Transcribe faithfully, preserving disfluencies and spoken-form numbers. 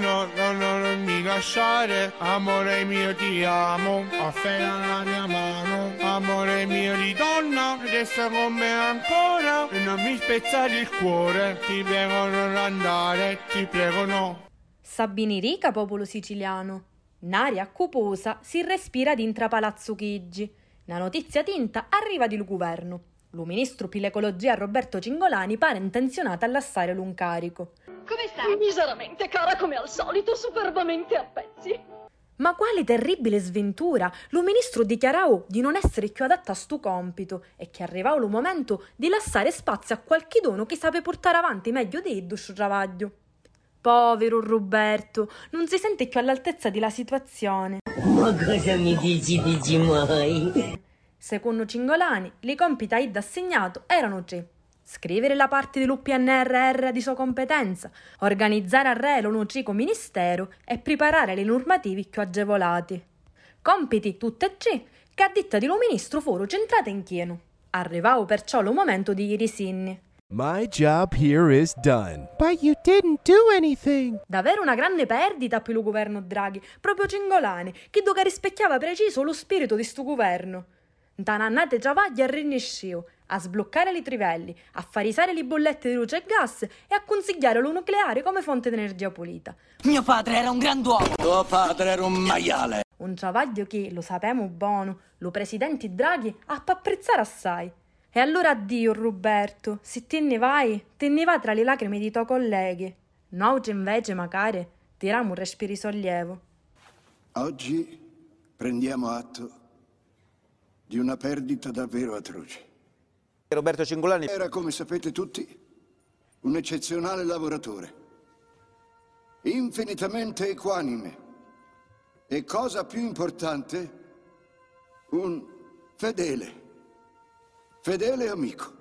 lontano, no, no, non mi lasciare. Amore mio ti amo, afferra la mia mano. Amore mio di donna, resta con me ancora e non mi spezzare il cuore. Ti prego non andare, ti prego no. Sabini Rica, popolo siciliano. N'aria cuposa si respira d'intra Palazzo Chigi. La notizia tinta arriva di Luguverno. Lo ministro per l'ecologia Roberto Cingolani pare intenzionato a lasciare l'incarico. Come stai? Miseramente cara come al solito, superbamente a pezzi. Ma quale terribile sventura! Lo ministro dichiarò di non essere più adatta a stu compito e che arrivò il momento di lasciare spazio a qualcheduno che sape portare avanti meglio di eddu sul travaglio. Povero Roberto, non si sente più all'altezza della situazione. Ma cosa mi dici, dici mai? Secondo Cingolani, i compiti a id assegnato erano tre. Scrivere la parte dello P N R R di sua competenza, organizzare a relo un cico ministero e preparare le normative più agevolate. Compiti tutti e tre che a ditta di lo ministro foro centrate in chieno. Arrivavo perciò lo momento di risinni. My job here is done. But you didn't do anything. Davvero una grande perdita per lo governo Draghi, proprio Cingolani, che doga rispecchiava preciso lo spirito di sto governo. Tanannate giavaglia riniscio, a sbloccare i trivelli, a farisare le bollette di luce e gas e a consigliare lo nucleare come fonte di energia pulita. Mio padre era un grand'uomo. Tuo padre era un maiale. Un giavaglio che, lo sapemo buono, lo presidente Draghi ha apprezzare assai. E allora addio Roberto, se te ne vai, te ne va tra le lacrime di tuoi colleghi. Noi invece magari tiriamo un respiro di sollievo. Oggi prendiamo atto di una perdita davvero atroce. Roberto Cingolani era, come sapete tutti, un eccezionale lavoratore, infinitamente equanime e, cosa più importante, un fedele, fedele amico.